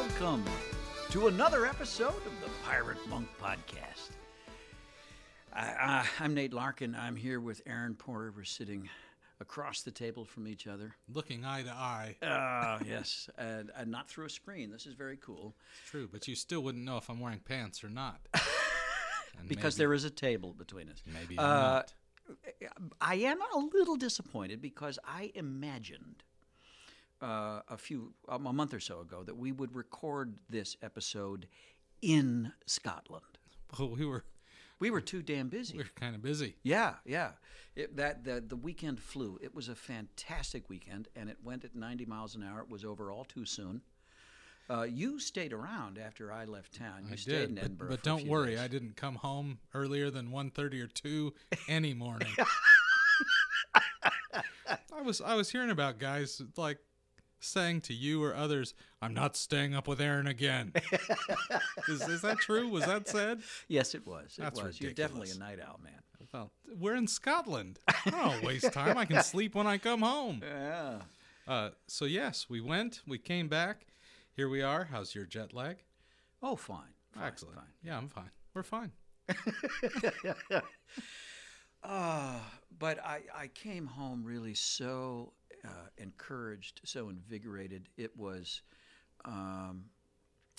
welcome to another episode of the Pirate Monk Podcast. I'm Nate Larkin. I'm here with Aaron Porter. We're sitting across the table from each other. Looking eye to eye. Yes, and not through a screen. This is very cool. It's true, but you still wouldn't know if I'm wearing pants or not. Because maybe there is a table between us. Maybe I'm not. I am a little disappointed because I imagined a month or so ago that we would record this episode in Scotland. Well, we were too damn busy. We were kind of busy. Yeah. The weekend flew. It was a fantastic weekend, and it went at 90 miles an hour. It was over all too soon. You stayed around after I left town. I stayed in Edinburgh. But don't worry, days. I didn't come home earlier than 1:30 or 2 any morning. I was hearing about guys like saying to you or others, "I'm not staying up with Aaron again." Is that true? Was that said? Yes, it was. That's ridiculous. You're definitely a night owl, man. Well, we're in Scotland. I don't waste time. I can sleep when I come home. Yeah. So yes, we went. We came back. Here we are. How's your jet lag? Oh, fine. Excellent. Fine. Yeah, I'm fine. We're fine. But I came home really so encouraged, so invigorated. It was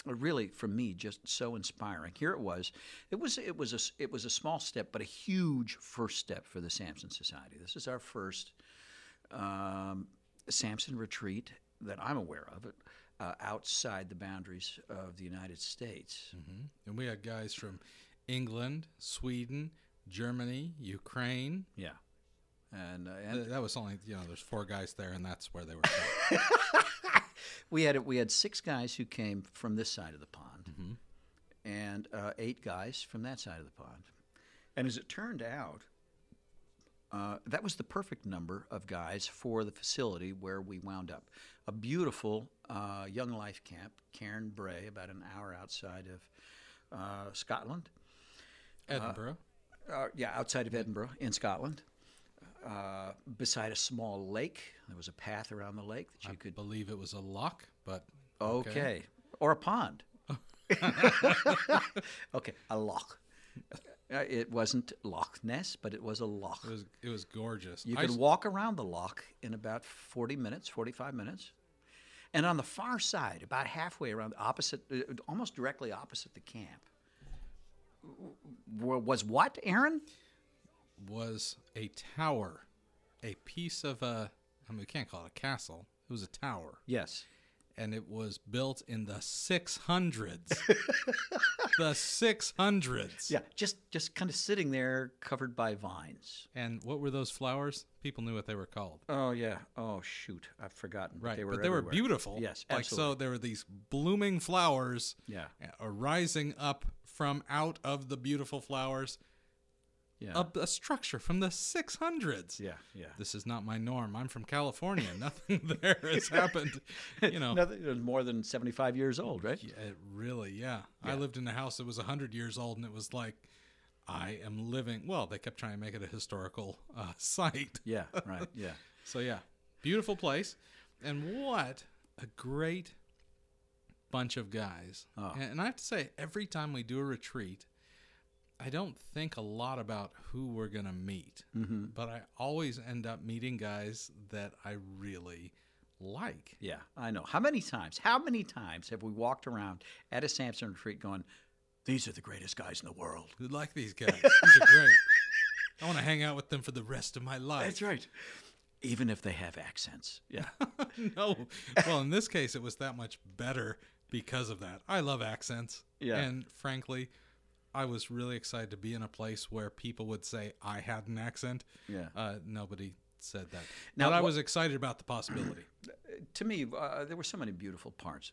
really, for me, just so inspiring. Here it was. It was a small step, but a huge first step for the Samson Society. This is our first Samson retreat that I'm aware of. Outside the boundaries of the United States. Mm-hmm. And we had guys from England, Sweden, Germany, Ukraine. Yeah. And that was only, there's four guys there, and that's where they were from. We had six guys who came from this side of the pond, mm-hmm. and eight guys from that side of the pond. And as it turned out, that was the perfect number of guys for the facility where we wound up. A beautiful young life camp, Cairn Bray, about an hour outside of Scotland. Edinburgh. Outside of Edinburgh in Scotland. Beside a small lake. There was a path around the lake that I believe it was a loch, but... Okay. Or a pond. Okay, a loch. It wasn't Loch Ness, but it was a loch. It was gorgeous. You could walk around the loch in about 45 minutes. And on the far side, about halfway around, almost directly opposite the camp, was what, Aaron? Was a tower, a piece of we can't call it a castle. It was a tower. Yes. And it was built in the 600s. The 600s. Yeah, just kind of sitting there covered by vines. And what were those flowers? People knew what they were called. Oh, yeah. Oh, shoot. I've forgotten. Right, but they everywhere. Were beautiful. Yes, absolutely. Like, so there were these blooming flowers rising up from out of the beautiful flowers. Yeah. A structure from the 600s. Yeah. This is not my norm. I'm from California. Nothing there has happened. Nothing was more than 75 years old, right? Yeah, really, yeah. I lived in a house that was 100 years old, and it was like, I am living... Well, they kept trying to make it a historical site. Yeah, right, yeah. So, yeah, beautiful place. And what a great bunch of guys. Oh. And I have to say, every time we do a retreat... I don't think a lot about who we're going to meet, mm-hmm. but I always end up meeting guys that I really like. Yeah, I know. How many times have we walked around at a Samson retreat going, these are the greatest guys in the world. I like these guys. These are great. I want to hang out with them for the rest of my life. That's right. Even if they have accents. Yeah. No. Well, in this case, it was that much better because of that. I love accents. Yeah. And frankly... I was really excited to be in a place where people would say I had an accent. Yeah. Nobody said that. Now, but I was excited about the possibility. To me, there were so many beautiful parts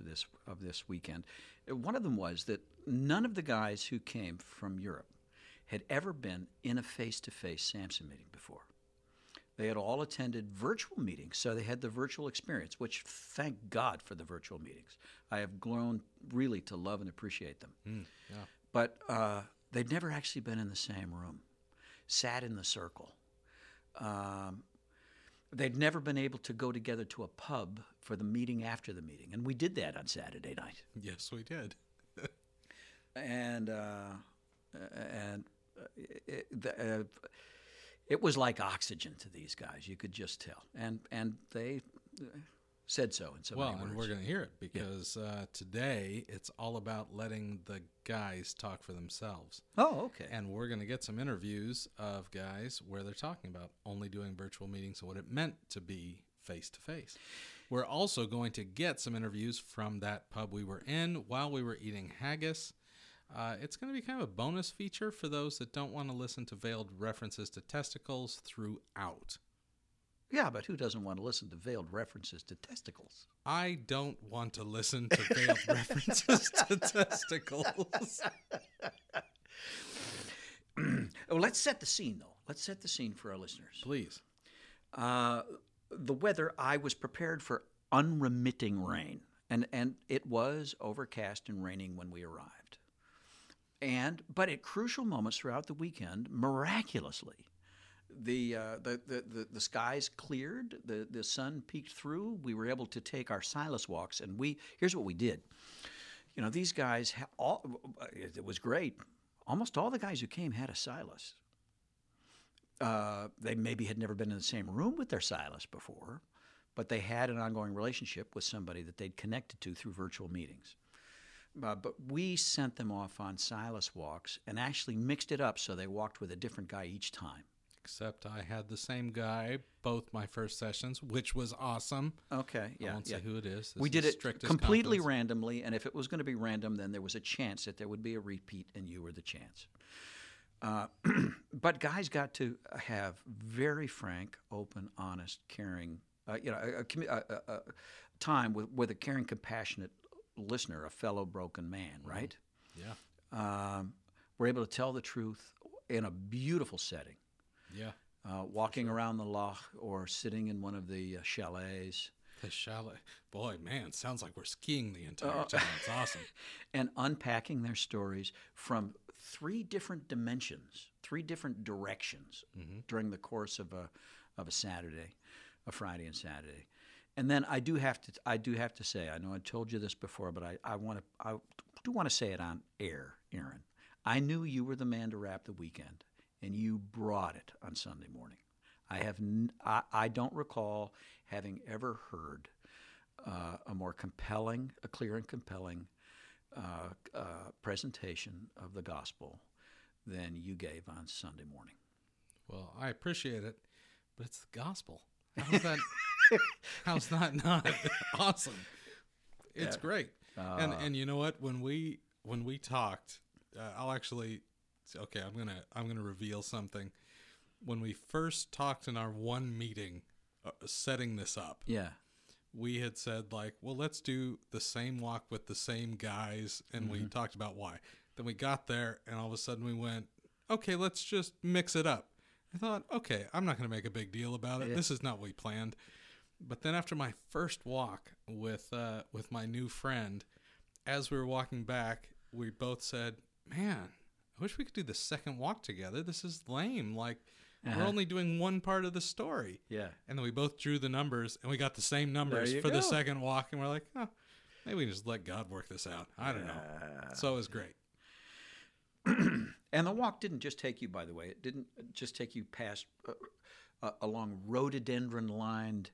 of this weekend. One of them was that none of the guys who came from Europe had ever been in a face-to-face Samson meeting before. They had all attended virtual meetings, so they had the virtual experience, which, thank God for the virtual meetings. I have grown really to love and appreciate them. Mm, yeah. But they'd never actually been in the same room, sat in the circle. they'd never been able to go together to a pub for the meeting after the meeting. And we did that on Saturday night. Yes, we did. It was like oxygen to these guys. You could just tell. And they said so in so many words. Well, we're going to hear it because today it's all about letting the guys talk for themselves. Oh, okay. And we're going to get some interviews of guys where they're talking about only doing virtual meetings and what it meant to be face-to-face. We're also going to get some interviews from that pub we were in while we were eating haggis. It's going to be kind of a bonus feature for those that don't want to listen to veiled references to testicles throughout. Yeah, but who doesn't want to listen to veiled references to testicles? I don't want to listen to veiled references to testicles. Oh, let's set the scene, though. Let's set the scene for our listeners. Please. The weather, I was prepared for unremitting rain, and it was overcast and raining when we arrived. But at crucial moments throughout the weekend, miraculously, the skies cleared, the sun peeked through. We were able to take our Silas walks, and here's what we did. You know, these guys, it was great. Almost all the guys who came had a Silas. They maybe had never been in the same room with their Silas before, but they had an ongoing relationship with somebody that they'd connected to through virtual meetings. But we sent them off on Silas walks and actually mixed it up so they walked with a different guy each time. Except I had the same guy both my first sessions, which was awesome. Okay, yeah. I won't say who it is. We did it completely randomly, and if it was going to be random, then there was a chance that there would be a repeat, and you were the chance. But guys got to have very frank, open, honest, caring, time with a caring, compassionate listener, a fellow broken man, right? Yeah. We're able to tell the truth in a beautiful setting. Yeah. Walking around the loch or sitting in one of the chalets. The chalet. Boy, man, sounds like we're skiing the entire time. It's awesome. And unpacking their stories from three different dimensions, three different directions during the course of a Saturday, a Friday and Saturday. And then I do have to say, I know I told you this before, but I do want to say it on air, Aaron. I knew you were the man to wrap the weekend, and you brought it on Sunday morning. I don't recall having ever heard a more compelling, a clear and compelling presentation of the gospel than you gave on Sunday morning. Well, I appreciate it, but it's the gospel. How's that? How's that not awesome? It's great. And you know what? When we talked, I'm gonna reveal something. When we first talked in our one meeting, setting this up, we had said let's do the same walk with the same guys, and we talked about why. Then we got there, and all of a sudden we went, okay, let's just mix it up. I thought, okay, I'm not going to make a big deal about it. Yeah. This is not what we planned. But then after my first walk with my new friend, as we were walking back, we both said, man, I wish we could do the second walk together. This is lame. We're only doing one part of the story. Yeah. And then we both drew the numbers, and we got the same numbers for the second walk. And we're like, oh, maybe we can just let God work this out. I don't know. So it was great. And the walk didn't just take you, by the way. It didn't just take you past along rhododendron-lined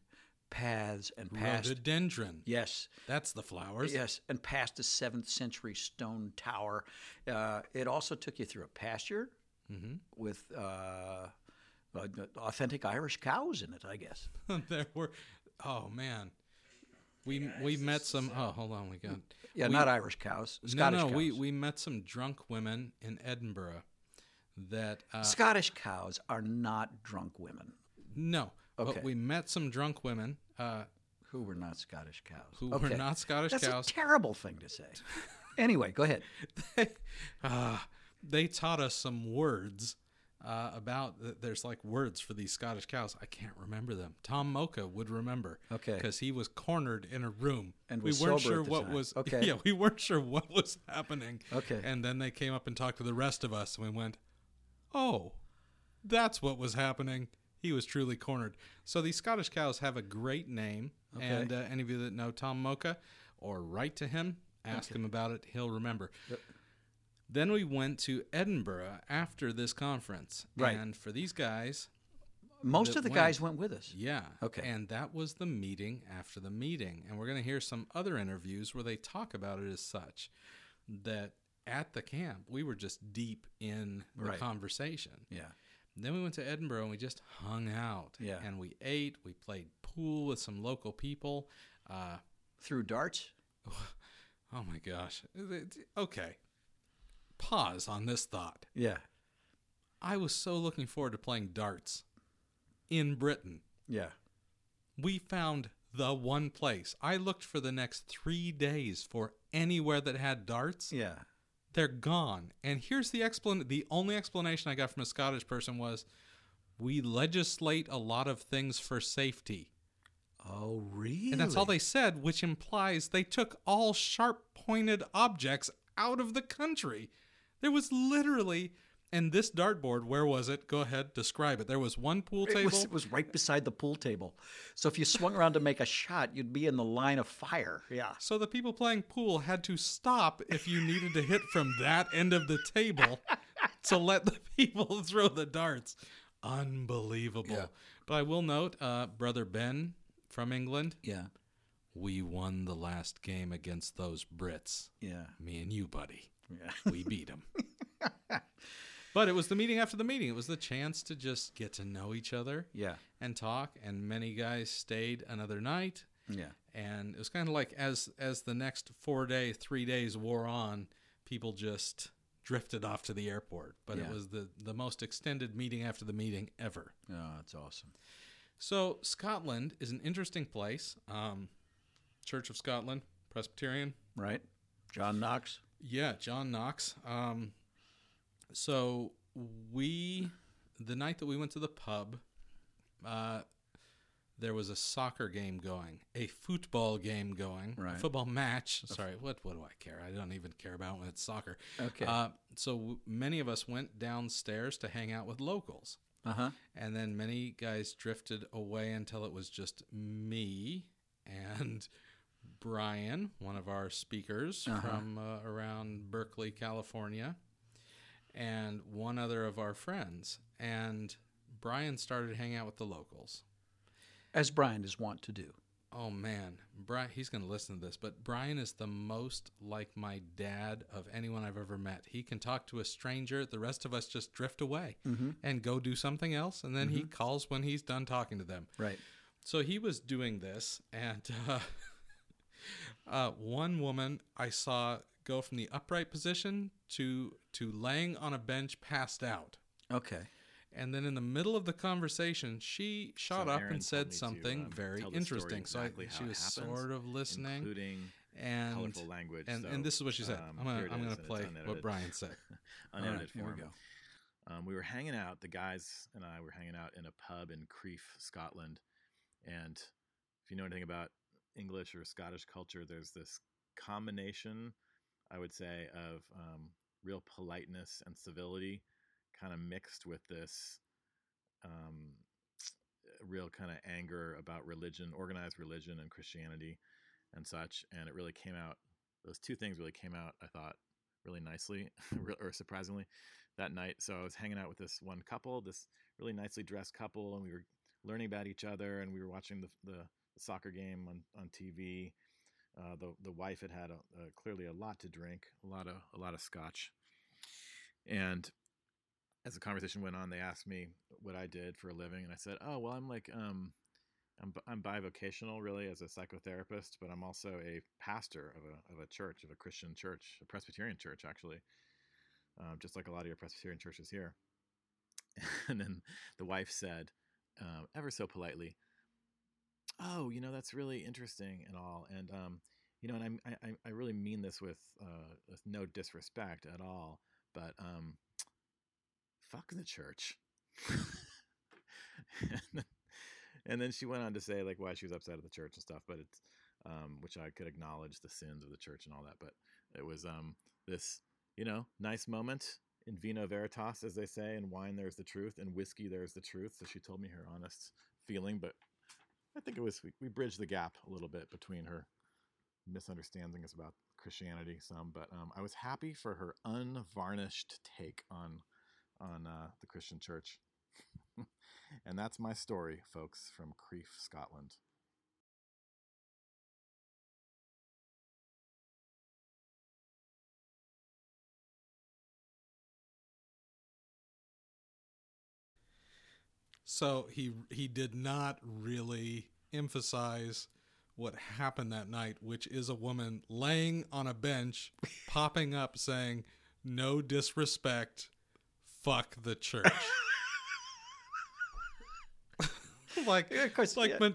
paths and past... Rhododendron. Yes. That's the flowers. Yes, and past a 7th century stone tower. It also took you through a pasture with authentic Irish cows in it, I guess. There were... Oh, man. We met some... Oh, hold on. We got... Yeah, not Irish cows. Scottish cows. No, we met some drunk women in Edinburgh that... Scottish cows are not drunk women. No. Okay. But we met some drunk women... who were not Scottish cows. That's a terrible thing to say. Anyway, go ahead. They taught us some words about... There's words for these Scottish cows. I can't remember them. Tom Mocha would remember. Okay. Because he was cornered in a room. And we weren't sure what was... Okay. Yeah, we weren't sure what was happening. Okay. And then they came up and talked to the rest of us, and we went, oh, that's what was happening. He was truly cornered. So these Scottish cows have a great name. Okay. And any of you that know Tom Mocha, or write to him, ask him about it. He'll remember. Yep. Then we went to Edinburgh after this conference. Right. And for these guys... Most of the guys went with us. Yeah. Okay. And that was the meeting after the meeting. And we're going to hear some other interviews where they talk about it as such, that at the camp, we were just deep in the conversation. Yeah. And then we went to Edinburgh and we just hung out. Yeah. And we ate. We played pool with some local people. Threw darts? Oh, my gosh. Okay. Pause on this thought. Yeah. I was so looking forward to playing darts in Britain. Yeah. We found the one place. I looked for the next 3 days for anywhere that had darts. Yeah. They're gone. And here's the the only explanation I got from a Scottish person was, we legislate a lot of things for safety. Oh, really? And that's all they said, which implies they took all sharp-pointed objects out of the country. There was literally... And this dartboard, where was it? Go ahead, describe it. There was one pool table. It was right beside the pool table. So if you swung around to make a shot, you'd be in the line of fire. Yeah. So the people playing pool had to stop if you needed to hit from that end of the table to let the people throw the darts. Unbelievable. Yeah. But I will note, Brother Ben from England. Yeah. We won the last game against those Brits. Yeah. Me and you, buddy. Yeah. We beat them. But it was the meeting after the meeting. It was the chance to just get to know each other and talk. And many guys stayed another night. Yeah. And it was kind of like as the next 3 days wore on, people just drifted off to the airport. But it was the most extended meeting after the meeting ever. Oh, that's awesome. So Scotland is an interesting place. Church of Scotland, Presbyterian. Right. John Knox. Yeah, John Knox. So the night that we went to the pub, there was a soccer game going, a football game going, a football match. Sorry, what do I care? I don't even care about when it's soccer. Okay. So many of us went downstairs to hang out with locals. Uh-huh. And then many guys drifted away until it was just me and Brian, one of our speakers from around Berkeley, California. And one other of our friends. And Brian started hanging out with the locals. As Brian is wont to do. Oh, man. Brian, he's going to listen to this. But Brian is the most like my dad of anyone I've ever met. He can talk to a stranger. The rest of us just drift away and go do something else. And then he calls when he's done talking to them. Right. So he was doing this. And one woman I saw... go from the upright position to laying on a bench passed out. Okay. And then in the middle of the conversation, she shot up and said something very interesting. Exactly, so she was sort of listening. Including colorful language. And this is what she said. I'm going to play what Brian said. Unedited form. Here we go. We were hanging out. The guys and I were hanging out in a pub in Crieff, Scotland. And if you know anything about English or Scottish culture, there's this combination... I would say, of real politeness and civility kind of mixed with this real kind of anger about religion, organized religion and Christianity and such. And it really came out. Those two things really came out, I thought, really nicely or surprisingly that night. So I was hanging out with this one couple, this really nicely dressed couple, and we were learning about each other, and we were watching the soccer game on TV. The wife had clearly a lot to drink, a lot of scotch. And as the conversation went on, they asked me what I did for a living, and I said, "Oh, well, I'm like I'm bivocational, really, as a psychotherapist, but I'm also a pastor of a church, of a Christian church, a Presbyterian church, actually, just like a lot of your Presbyterian churches here." And then the wife said, ever so politely, "Oh, that's really interesting and all. And, and I really mean this with no disrespect at all, but fuck the church." and then she went on to say, like, why she was upset at the church and stuff, but it's which I could acknowledge the sins of the church and all that. But it was this, nice moment in vino veritas, as they say. In wine, there's the truth. In whiskey, there's the truth. So she told me her honest feeling, but I think it was, we bridged the gap a little bit between her misunderstandings about Christianity some, but I was happy for her unvarnished take on the Christian church. And that's my story, folks, from Crieff, Scotland. So he did not really emphasize what happened that night, which is a woman laying on a bench, popping up saying, "No disrespect, fuck the church."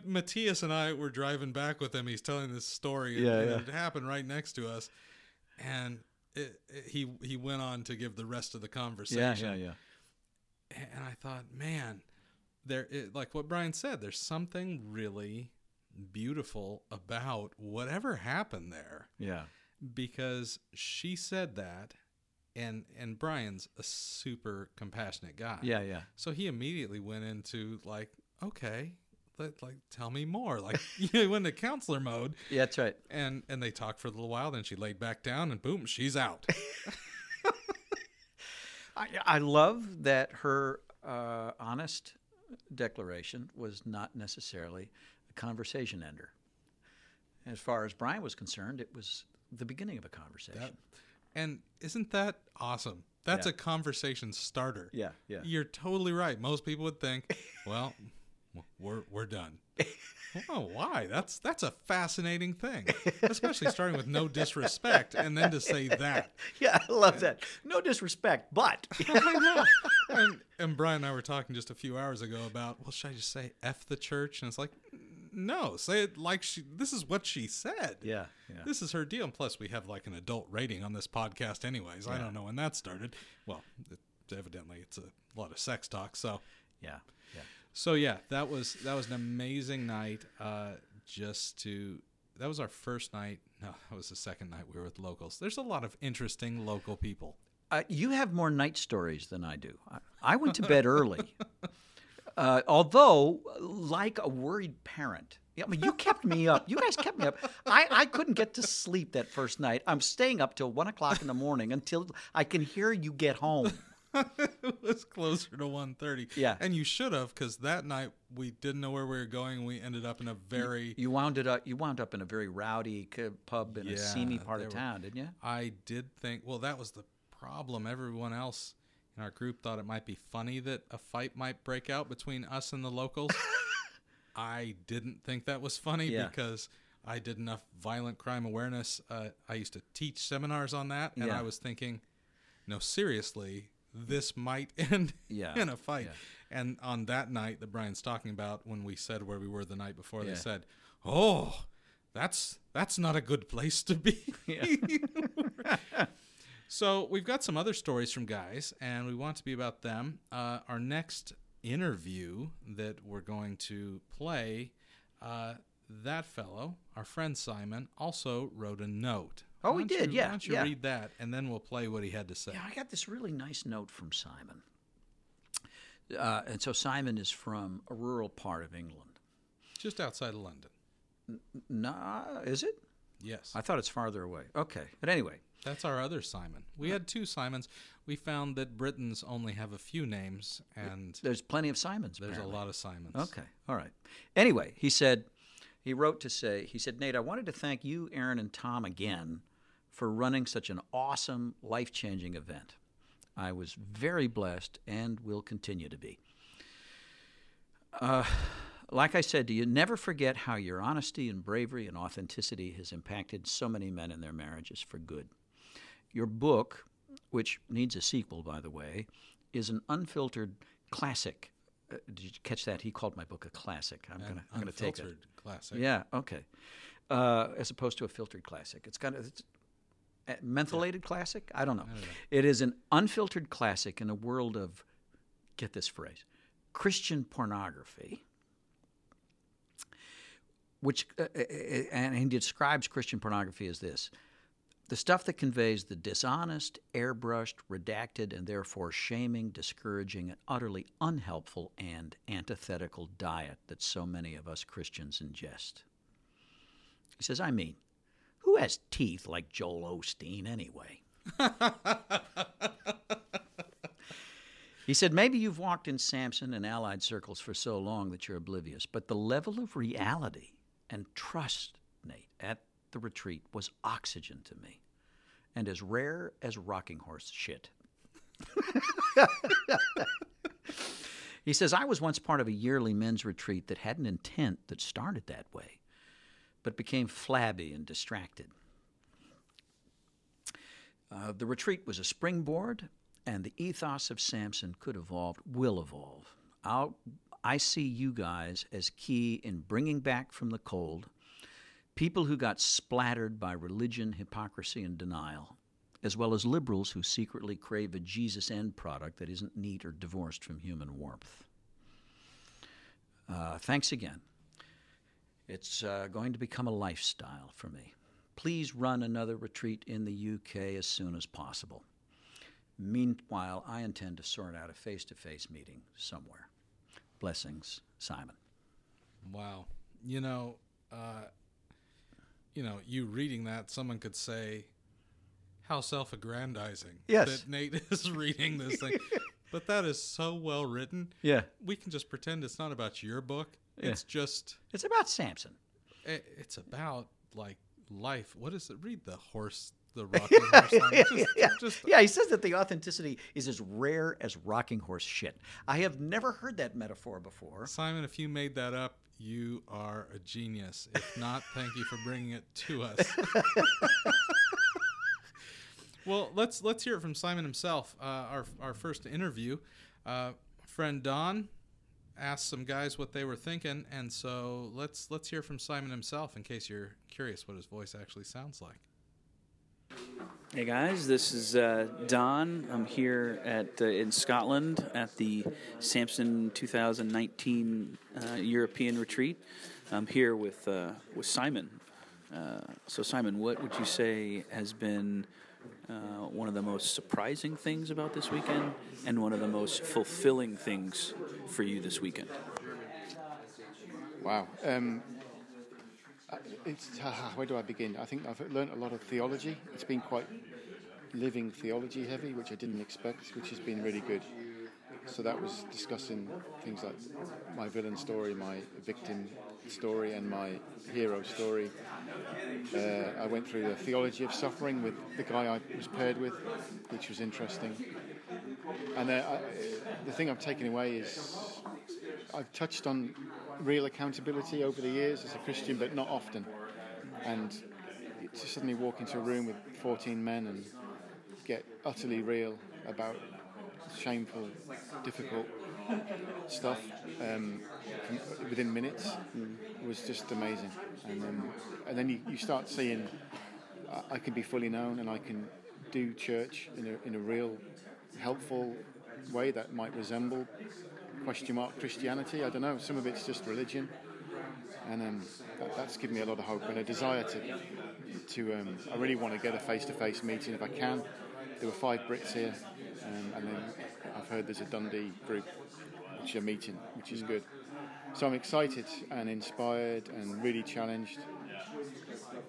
Matthias and I were driving back with him. He's telling this story, and it happened right next to us. And he went on to give the rest of the conversation. Yeah. And I thought, man, like what Brian said, there's something really beautiful about whatever happened there. Yeah. Because she said that, and Brian's a super compassionate guy. Yeah. So he immediately went into okay, tell me more. He went into counselor mode. Yeah, that's right. And they talked for a little while, then she laid back down and boom, she's out. I love that her honest declaration was not necessarily a conversation ender. As far as Brian was concerned, it was the beginning of a conversation. And isn't that awesome? That's a conversation starter. Yeah. You're totally right. Most people would think, well, we're done. Oh, why? That's a fascinating thing, especially starting with no disrespect and then to say that. Yeah, I love that. No disrespect, but. And Brian and I were talking just a few hours ago about, well, should I just say F the church? And it's like, no, say it like this is what she said. Yeah. This is her deal. And plus, we have an adult rating on this podcast anyways. Yeah. I don't know when that started. Well, evidently it's a lot of sex talk. So, yeah. So, yeah, that was an amazing night. That was our first night. No, that was the second night we were with locals. There's a lot of interesting local people. You have more night stories than I do. I went to bed early. Although, like a worried parent, you kept me up. You guys kept me up. I couldn't get to sleep that first night. I'm staying up till 1:00 in the morning until I can hear you get home. It was closer to 1:30. Yeah, and you should have, because that night we didn't know where we were going. We ended up in a very you wound up in a very rowdy pub in a seamy part of town, didn't you? I did think. Well, that was the problem. Everyone else. Our group thought it might be funny that a fight might break out between us and the locals. I didn't think that was funny because I did enough violent crime awareness. I used to teach seminars on that, and I was thinking, no, seriously, this might end in a fight. Yeah. And on that night that Brian's talking about, when we said where we were the night before, they said, oh, that's not a good place to be. Yeah. So we've got some other stories from guys, and we want to be about them. Our next interview that we're going to play, that fellow, our friend Simon, also wrote a note. Oh, he did, yeah. Why don't you read that, and then we'll play what he had to say. Yeah, I got this really nice note from Simon. And so Simon is from a rural part of England. Just outside of London. Nah, is it? Yes. I thought it's farther away. Okay, but anyway. That's our other Simon. We had two Simons. We found that Britons only have a few names, and there's plenty of Simons. There's apparently a lot of Simons. Okay, all right. Anyway, he wrote to say, Nate, I wanted to thank you, Aaron, and Tom again for running such an awesome, life-changing event. I was very blessed and will continue to be. Like I said to you, never forget how your honesty and bravery and authenticity has impacted so many men in their marriages for good. Your book, which needs a sequel, by the way, is an unfiltered classic. Did you catch that? He called my book a classic. I'm going to take it. Unfiltered classic. Yeah, okay. As opposed to a filtered classic. It's kind of a mentholated classic? I don't know. It is an unfiltered classic in a world of, get this phrase, Christian pornography. Which, and he describes Christian pornography as this: The stuff that conveys the dishonest, airbrushed, redacted, and therefore shaming, discouraging, and utterly unhelpful and antithetical diet that so many of us Christians ingest. He says, I mean, who has teeth like Joel Osteen anyway? He said, maybe you've walked in Samson and allied circles for so long that you're oblivious, but the level of reality and trust, Nate, at the retreat was oxygen to me, and as rare as rocking horse shit. He says, I was once part of a yearly men's retreat that had an intent that started that way, but became flabby and distracted. The retreat was a springboard, and the ethos of Samson could evolve, will evolve. I see you guys as key in bringing back from the cold people who got splattered by religion, hypocrisy, and denial, as well as liberals who secretly crave a Jesus end product that isn't neat or divorced from human warmth. Thanks again. It's going to become a lifestyle for me. Please run another retreat in the UK as soon as possible. Meanwhile, I intend to sort out a face-to-face meeting somewhere. Blessings, Simon. Wow. You know, you reading that, someone could say, how self-aggrandizing. Yes. That Nate is reading this thing. But that is so well written. Yeah. We can just pretend it's not about your book. Yeah. It's just... It's about Samson. It's about, like, life. What is it? Read the horse... The rocking horse line. He says that the authenticity is as rare as rocking horse shit. I have never heard that metaphor before. Simon, if you made that up, you are a genius. If not, thank you for bringing it to us. Well, let's hear it from Simon himself. Our first interview, friend Don asked some guys what they were thinking, and so let's hear from Simon himself in case you're curious what his voice actually sounds like. Hey guys, this is Don. I'm here in Scotland at the Samson 2019 European Retreat. I'm here with Simon. So Simon, what would you say has been one of the most surprising things about this weekend, and one of the most fulfilling things for you this weekend? Wow. Where do I begin? I think I've learned a lot of theology. It's been quite living theology heavy, which I didn't expect, which has been really good. So that was discussing things like my villain story, my victim story, and my hero story. I went through the theology of suffering with the guy I was paired with, which was interesting. And the thing I've taken away is I've touched on real accountability over the years as a Christian, but not often. And to suddenly walk into a room with 14 men and get utterly real about shameful, difficult stuff within minutes was just amazing. And then you start seeing I can be fully known, and I can do church in a real helpful way that might resemble Christianity. I don't know, some of it's just religion, and that's given me a lot of hope and a desire to I really want to get a face-to-face meeting if I can. There were 5 Brits here, and then I've heard there's a Dundee group which are meeting, which is good. So I'm excited and inspired and really challenged,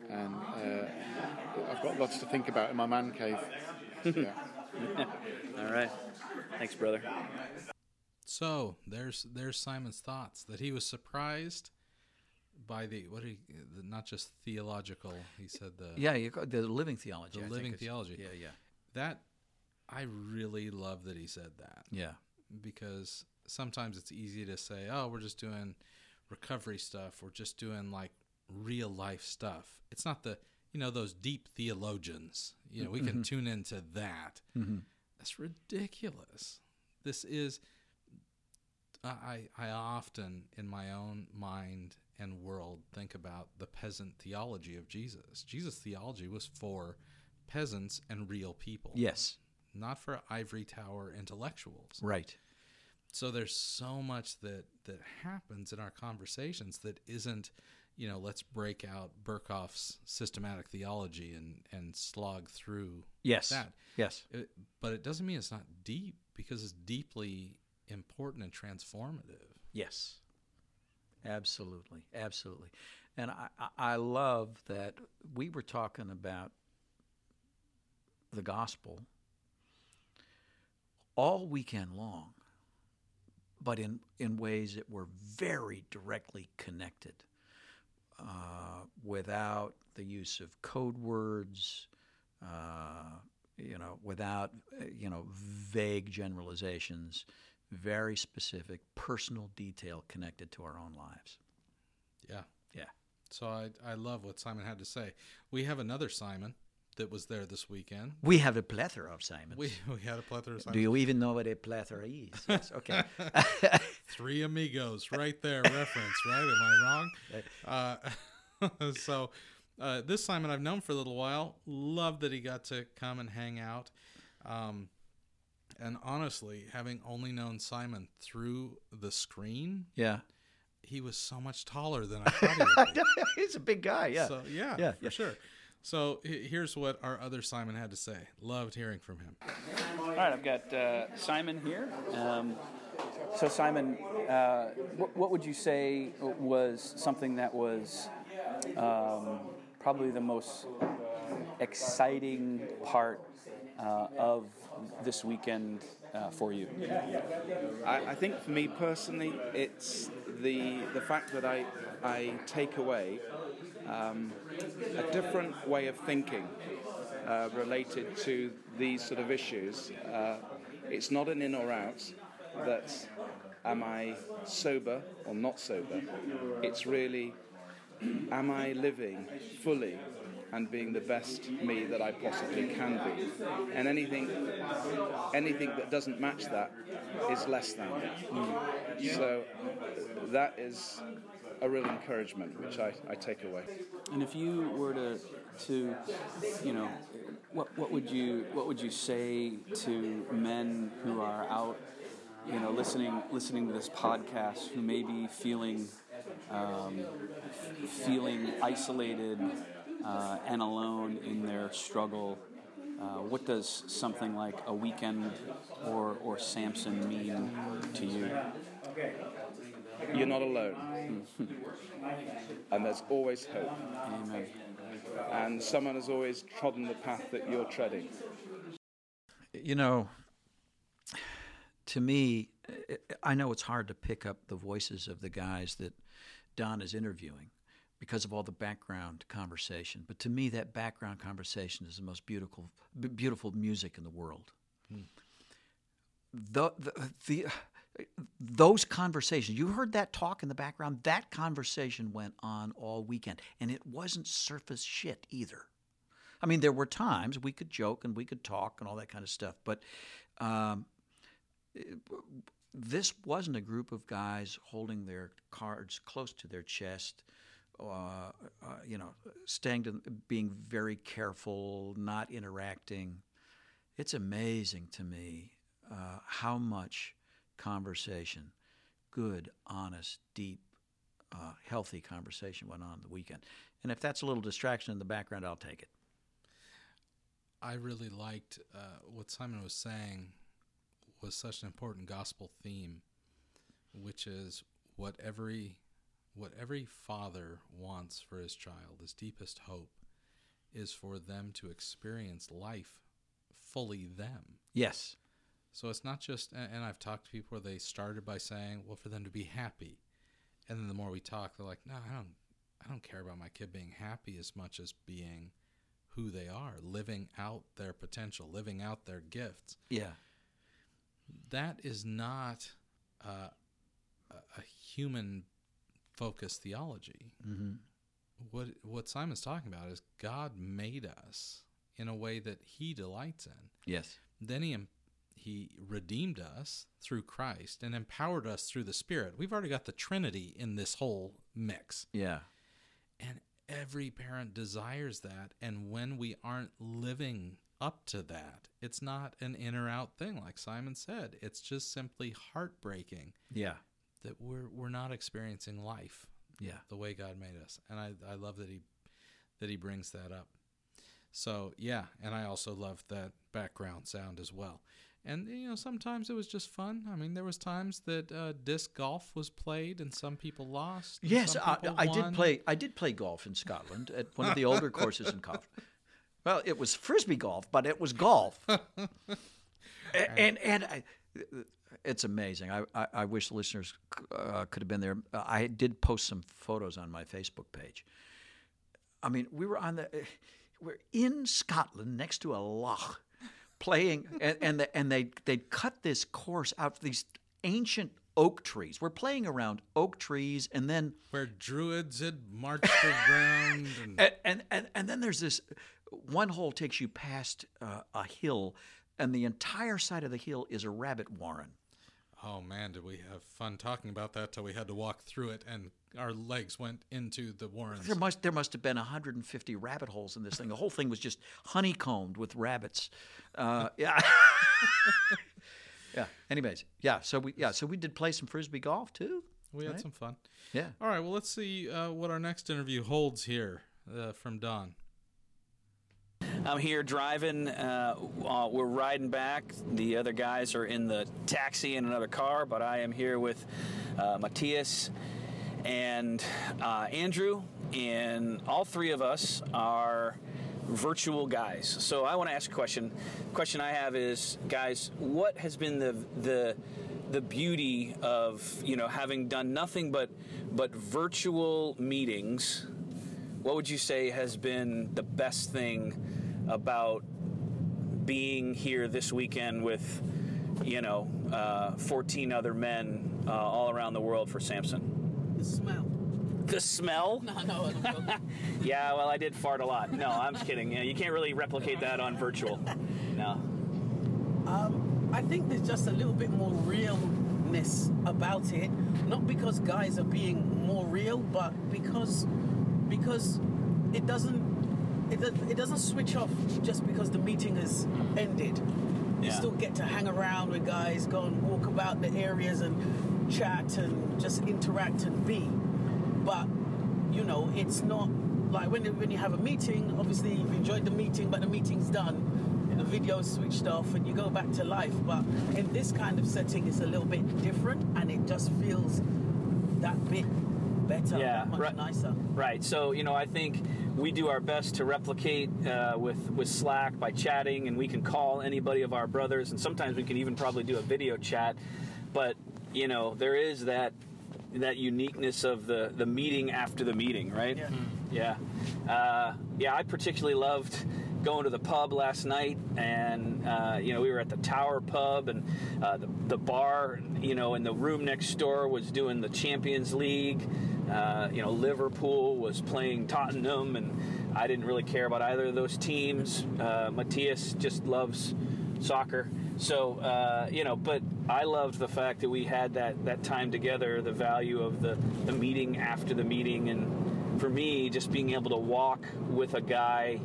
and I've got lots to think about in my man cave. Yeah. All right, thanks brother. So there's Simon's thoughts, that he was surprised by not just theological. He said the living theology. Yeah. That I really love that he said that. Yeah, because sometimes it's easy to say, oh, we're just doing recovery stuff. We're just doing like real life stuff. It's not those deep theologians. You know, we can tune into that. Mm-hmm. That's ridiculous. This is. I often, in my own mind and world, think about the peasant theology of Jesus. Jesus' theology was for peasants and real people. Yes. Not for ivory tower intellectuals. Right. So there's so much that happens in our conversations that isn't you know, let's break out Burkhoff's systematic theology and slog through that. Yes. But it doesn't mean it's not deep, because it's deeply important and transformative. Yes. Absolutely. Absolutely. And I love that we were talking about the gospel all weekend long, but in ways that were very directly connected, without the use of code words, without, vague generalizations, very specific, personal detail connected to our own lives. Yeah. Yeah. So I love what Simon had to say. We have another Simon that was there this weekend. We have a plethora of Simons. We had a plethora of Simons. Do you even know what a plethora is? Yes, okay. Three amigos right there, reference, right? Am I wrong? So this Simon I've known for a little while. Love that he got to come and hang out. And honestly, having only known Simon through the screen, he was so much taller than I thought he would be. He's a big guy, So, for sure. So here's what our other Simon had to say. Loved hearing from him. All right, I've got Simon here. So Simon, what would you say was something that was probably the most exciting part of this weekend for you? I think for me personally, it's the fact that I take away a different way of thinking related to these sort of issues. It's not an in or out, that am I sober or not sober. It's really, am I living fully and being the best me that I possibly can be? And anything that doesn't match that is less than. So that is a real encouragement, which I take away. And if you were to what would you say to men who are out, listening to this podcast, who may be feeling isolated and alone in their struggle? What does something like a weekend or Samson mean to you? You're not alone. And there's always hope. Amen. And someone has always trodden the path that you're treading. To me, I know it's hard to pick up the voices of the guys that Don is interviewing because of all the background conversation. But to me, that background conversation is the most beautiful music in the world. Hmm. Those conversations, you heard that talk in the background, that conversation went on all weekend, and it wasn't surface shit either. I mean, there were times we could joke and we could talk and all that kind of stuff, but this wasn't a group of guys holding their cards close to their chest, being very careful, not interacting. It's amazing to me how much conversation, good, honest, deep, healthy conversation went on the weekend. And if that's a little distraction in the background, I'll take it. I really liked what Simon was saying was such an important gospel theme, which is what every father wants for his child, his deepest hope, is for them to experience life fully them. Yes. So it's not just, and I've talked to people where they started by saying, well, for them to be happy. And then the more we talk, they're like, no, I don't care about my kid being happy as much as being who they are, living out their potential, living out their gifts. Yeah. That is not a human-focused theology. Mm-hmm. What Simon's talking about is God made us in a way that he delights in. Yes. Then He redeemed us through Christ and empowered us through the Spirit. We've already got the Trinity in this whole mix. Yeah. And every parent desires that. And when we aren't living up to that, it's not an in or out thing, like Simon said. It's just simply heartbreaking. Yeah. That we're not experiencing life Yeah. The way God made us. And I love that he brings that up. So, yeah, and I also loved that background sound as well. And, you know, sometimes it was just fun. I mean, there was times that disc golf was played and some people lost. Yes, I did play golf in Scotland at one of the older courses in college. Well, it was Frisbee golf, but it was golf. And it's amazing. I wish listeners could have been there. I did post some photos on my Facebook page. I mean, we're in Scotland next to a loch playing, and they'd cut this course out for these ancient oak trees. We're playing around oak trees, and then where druids had marched around, and then there's this one hole takes you past a hill, and the entire side of the hill is a rabbit warren. Oh man, did we have fun talking about that till we had to walk through it and our legs went into the warrens. There must have been 150 rabbit holes in this thing. The whole thing was just honeycombed with rabbits. Yeah. Yeah. Anyways, yeah. So we did play some Frisbee golf too. We had some fun. Yeah. All right. Well, let's see what our next interview holds here from Don. I'm here driving. We're riding back. The other guys are in the taxi in another car, but I am here with Matthias and Andrew, and all three of us are virtual guys. So I want to ask a question. The question I have is, guys, what has been the beauty of, you know, having done nothing but virtual meetings? What would you say has been the best thing about being here this weekend with, you know, 14 other men all around the world for Samson? The smell. The smell? No, I don't know. Yeah, well, I did fart a lot. No, I'm just kidding. You can't really replicate that on virtual. No. I think there's just a little bit more realness about it. Not because guys are being more real, but because it doesn't switch off just because the meeting has ended. Yeah. You still get to hang around with guys, go and walk about the areas and chat and just interact and be, but you know, it's not like when you have a meeting. Obviously you've enjoyed the meeting, but the meeting's done, yeah. The video's switched off and you go back to life. But in this kind of setting it's a little bit different, and it just feels that bit better, yeah, that much nicer. Right, so you know, I think we do our best to replicate with Slack by chatting, and we can call anybody of our brothers, and sometimes we can even probably do a video chat, but you know, there is that uniqueness of the meeting after the meeting, right? Yeah. Yeah. Yeah, I particularly loved going to the pub last night, and, you know, we were at the Tower Pub, and the bar, you know, in the room next door was doing the Champions League. You know, Liverpool was playing Tottenham, and I didn't really care about either of those teams. Matthias just loves soccer. So, you know, but I loved the fact that we had that time together, the value of the meeting after the meeting. And for me, just being able to walk with a guy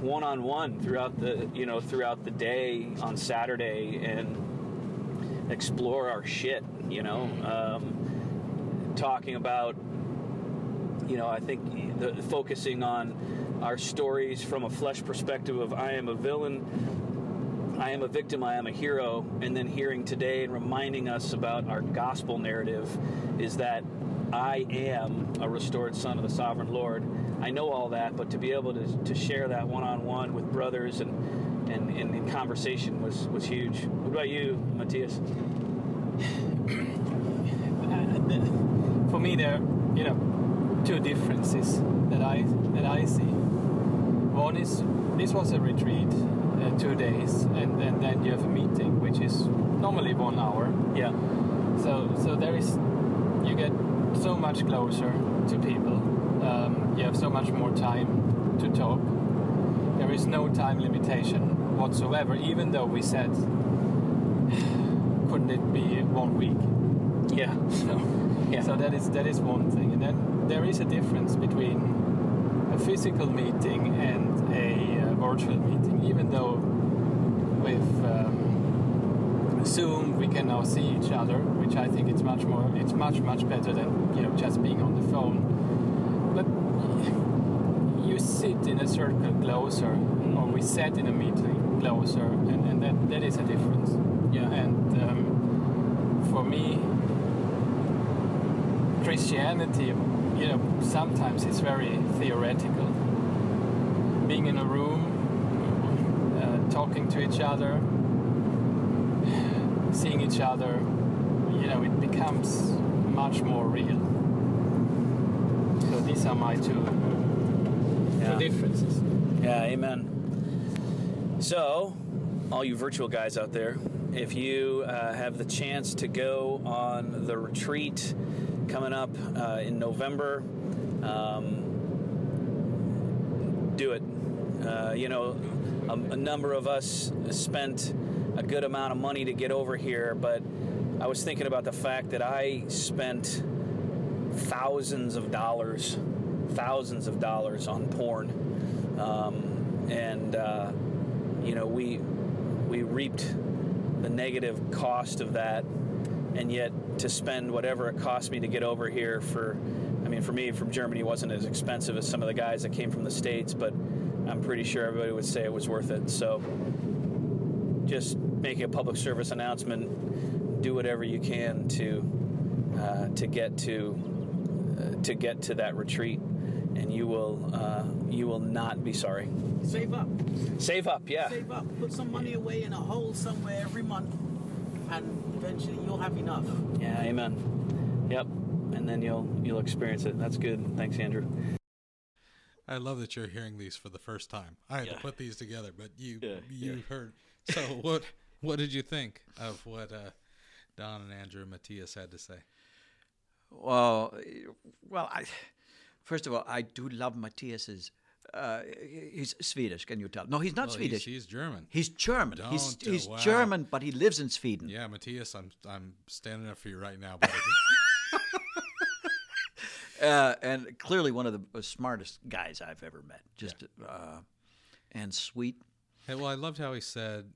one-on-one throughout the day on Saturday and explore our shit, you know, talking about, you know, I think focusing on our stories from a flesh perspective of I am a villain, I am a victim, I am a hero, and then hearing today and reminding us about our gospel narrative is that I am a restored son of the sovereign Lord. I know all that, but to be able to share that one-on-one with brothers and in conversation was huge. What about you, Matthias? For me, there, you know, two differences that I see. One is this was a retreat, 2 days, and then you have a meeting, which is normally 1 hour. Yeah. So there is, you get so much closer to people. You have so much more time to talk. There is no time limitation whatsoever. Even though we said, couldn't it be 1 week? Yeah. So that is one thing, and then there is a difference between a physical meeting and a virtual meeting. Even though with soon we can now see each other, which I think it's much better than, you know, just being on the phone. But you sit in a circle closer, or we sat in a meeting closer, and that is a difference. Yeah. And for me, Christianity, you know, sometimes is very theoretical. Being in a room, talking to each other, seeing each other, you know, it becomes much more real. So these are my two differences. Yeah, amen. So, all you virtual guys out there, if you have the chance to go on the retreat coming up in November, do it. You know, a number of us spent a good amount of money to get over here, but I was thinking about the fact that I spent thousands of dollars on porn, you know, we reaped the negative cost of that, and yet to spend whatever it cost me to get over here for me from Germany wasn't as expensive as some of the guys that came from the States, but I'm pretty sure everybody would say it was worth it. So just making a public service announcement, do whatever you can to get to that retreat, and you will not be sorry. Save up, yeah. Save up, put some money away in a hole somewhere every month, and eventually you'll have enough. Yeah, amen. Yep. And then you'll experience it. That's good. Thanks, Andrew. I love that you're hearing these for the first time. I had to put these together, but you heard. So what did you think of what Don and Andrew and Matthias had to say? Well, I do love Matthias's. He's Swedish, can you tell? No, he's not Swedish. He's German. He's German. He's German, but he lives in Sweden. Yeah, Matthias, I'm standing up for you right now, buddy. And clearly one of the smartest guys I've ever met, and sweet. Hey, well, I loved how he said,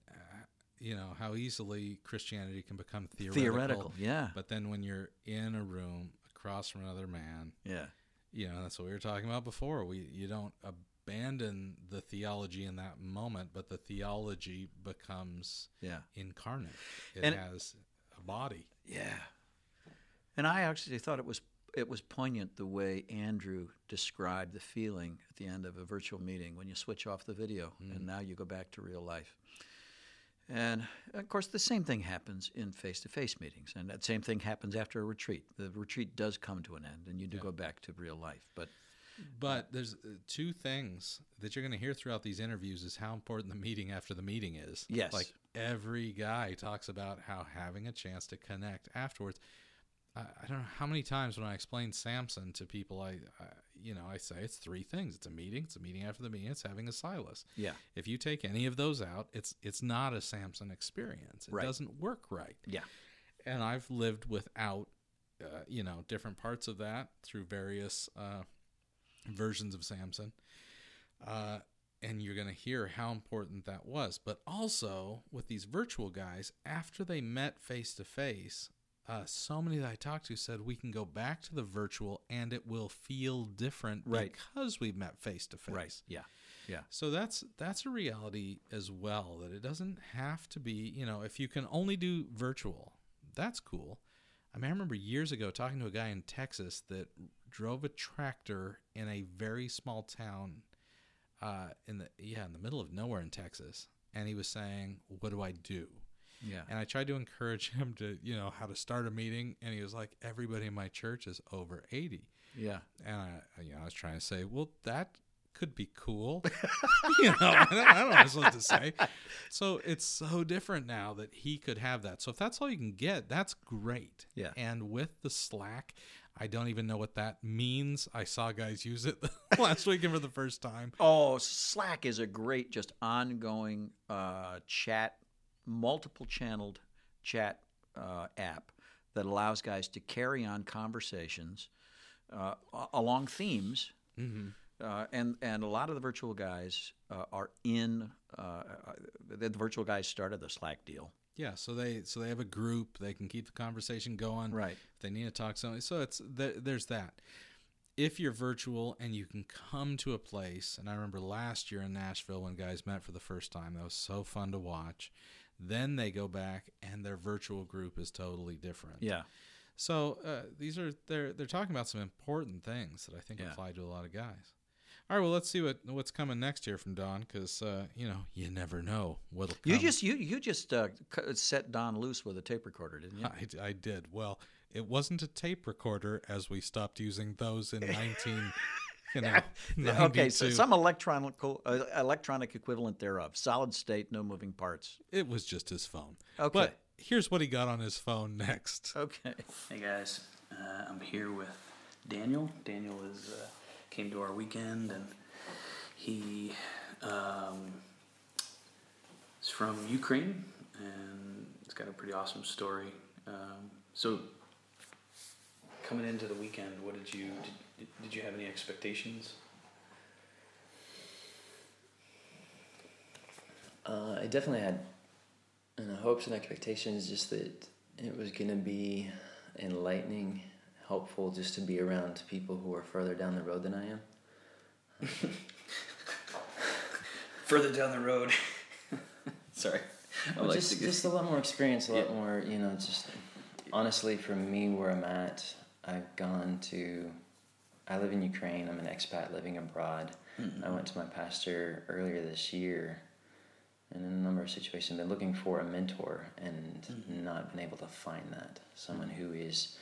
you know, how easily Christianity can become theoretical. Yeah. But then when you're in a room across from another man, yeah, you know, that's what we were talking about before. You don't abandon the theology in that moment, but the theology becomes incarnate. It has a body. Yeah. And I actually thought it was poignant the way Andrew described the feeling at the end of a virtual meeting when you switch off the video and now you go back to real life. And, of course, the same thing happens in face-to-face meetings, and that same thing happens after a retreat. The retreat does come to an end, and you do go back to real life. But there's two things that you're going to hear throughout these interviews is how important the meeting after the meeting is. Yes. Like, every guy talks about how having a chance to connect afterwards. I don't know how many times when I explain Samson to people, I say it's three things. It's a meeting after the meeting, it's having a Silas. Yeah. If you take any of those out, it's not a Samson experience. It doesn't work right. Yeah. And I've lived without, different parts of that through various versions of Samson. And you're going to hear how important that was. But also with these virtual guys, after they met face-to-face, so many that I talked to said we can go back to the virtual and it will feel different because we've met face to face. Right. Yeah. Yeah. So that's a reality as well, that it doesn't have to be, you know, if you can only do virtual, that's cool. I mean, I remember years ago talking to a guy in Texas that drove a tractor in a very small town in the middle of nowhere in Texas, and he was saying, "What do I do?" Yeah. And I tried to encourage him to, you know, how to start a meeting. And he was like, everybody in my church is over 80. Yeah. And I was trying to say, well, that could be cool. You know, I don't know what I was supposed to say. So it's so different now that he could have that. So if that's all you can get, that's great. Yeah. And with the Slack, I don't even know what that means. I saw guys use it last weekend for the first time. Oh, Slack is a great, just ongoing chat, multiple channeled chat app that allows guys to carry on conversations along themes, and a lot of the virtual guys started the Slack deal. Yeah, so they have a group. They can keep the conversation going. Right. If they need to talk to somebody. So there's that. If you're virtual and you can come to a place, and I remember last year in Nashville when guys met for the first time, that was so fun to watch. Then they go back and their virtual group is totally different. Yeah. So they're talking about some important things that I think apply to a lot of guys. All right, well, let's see what's coming next here from Don, because you never know what'll come. You just set Don loose with a tape recorder, didn't you? I did. Well, it wasn't a tape recorder, as we stopped using those in 1992. Okay, so some electronic equivalent thereof, solid state, no moving parts. It was just his phone. Okay, but here's what he got on his phone next. Okay, hey guys, I'm here with Daniel. Daniel is. Came to our weekend, and he is from Ukraine, and it's got a pretty awesome story. So coming into the weekend, what did you have any expectations? I definitely had hopes and expectations, just that it was going to be enlightening, helpful just to be around people who are further down the road than I am. Further down the road. Sorry. Well, just a lot more experience, a lot more, just honestly for me where I'm at, I live in Ukraine, I'm an expat living abroad. Mm-hmm. I went to my pastor earlier this year, and in a number of situations been looking for a mentor and not been able to find that. Someone who is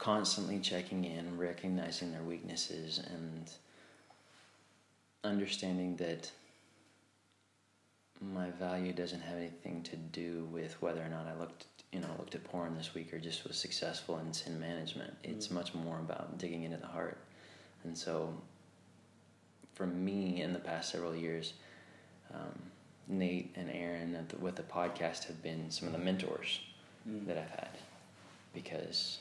constantly checking in, recognizing their weaknesses, and understanding that my value doesn't have anything to do with whether or not I looked at porn this week or just was successful in sin management. It's much more about digging into the heart. And so, for me, in the past several years, Nate and Aaron with the podcast have been some of the mentors that I've had, because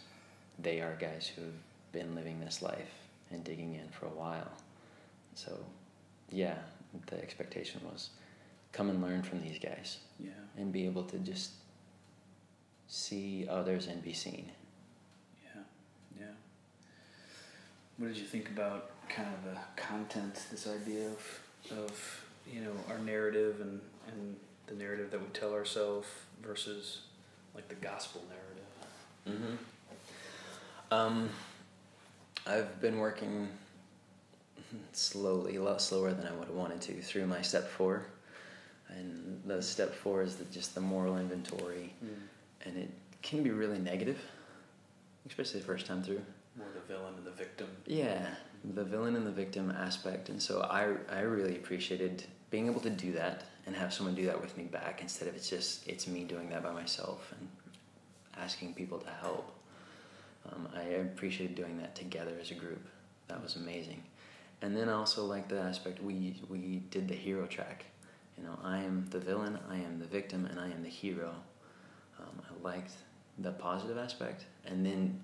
they are guys who have been living this life and digging in for a while. So, the expectation was come and learn from these guys. Yeah. And be able to just see others and be seen. Yeah, yeah. What did you think about kind of the content, this idea of our narrative and the narrative that we tell ourselves versus like the gospel narrative? Mm-hmm. I've been working slowly, a lot slower than I would have wanted to, through my step 4. And the step 4 is just the moral inventory. Mm. And it can be really negative, especially the first time through. More the villain and the victim. Yeah, the villain and the victim aspect. And so I really appreciated being able to do that and have someone do that with me back, instead of it's me doing that by myself and asking people to help. I appreciated doing that together as a group. That was amazing. And then I also like the aspect we did the hero track. I am the villain, I am the victim, and I am the hero. I liked the positive aspect, and then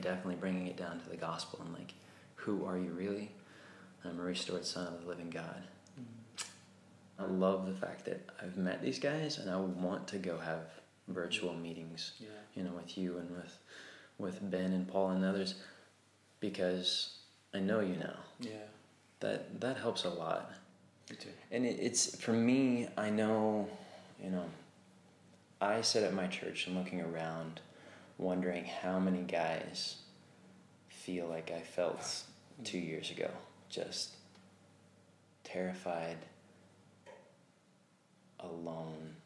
definitely bringing it down to the gospel and like, who are you really? I'm a restored son of the living God. Mm-hmm. I love the fact that I've met these guys, and I want to go have virtual meetings, with you and with Ben and Paul and others, because I know you now. Yeah. That helps a lot. Me too. And it's, for me, I know, I sit at my church and looking around, wondering how many guys feel like I felt 2 years ago. Just terrified, alone,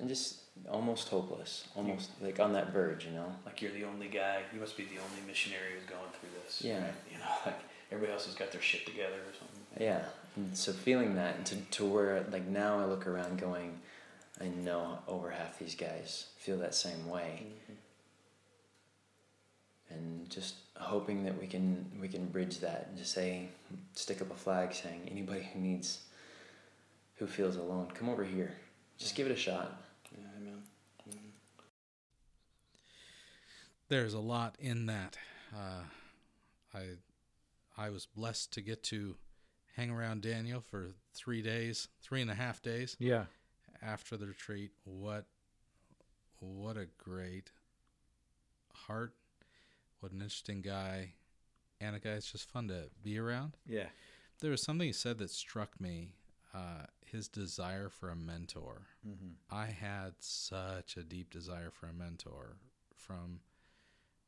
and just almost hopeless, almost like on that verge, Like you're the only guy, you must be the only missionary who's going through this. Yeah. Right? Like everybody else has got their shit together or something. Yeah, and so feeling that, and to where like now I look around going, I know over half these guys feel that same way. Mm-hmm. And just hoping that we can bridge that and just say, stick up a flag saying, anybody who feels alone, come over here, just give it a shot. There's a lot in that. I was blessed to get to hang around Daniel for 3 days, 3.5 days. Yeah. after the retreat. What a great heart. What an interesting guy. And a guy that's just fun to be around. Yeah. There was something he said that struck me, his desire for a mentor. Mm-hmm. I had such a deep desire for a mentor from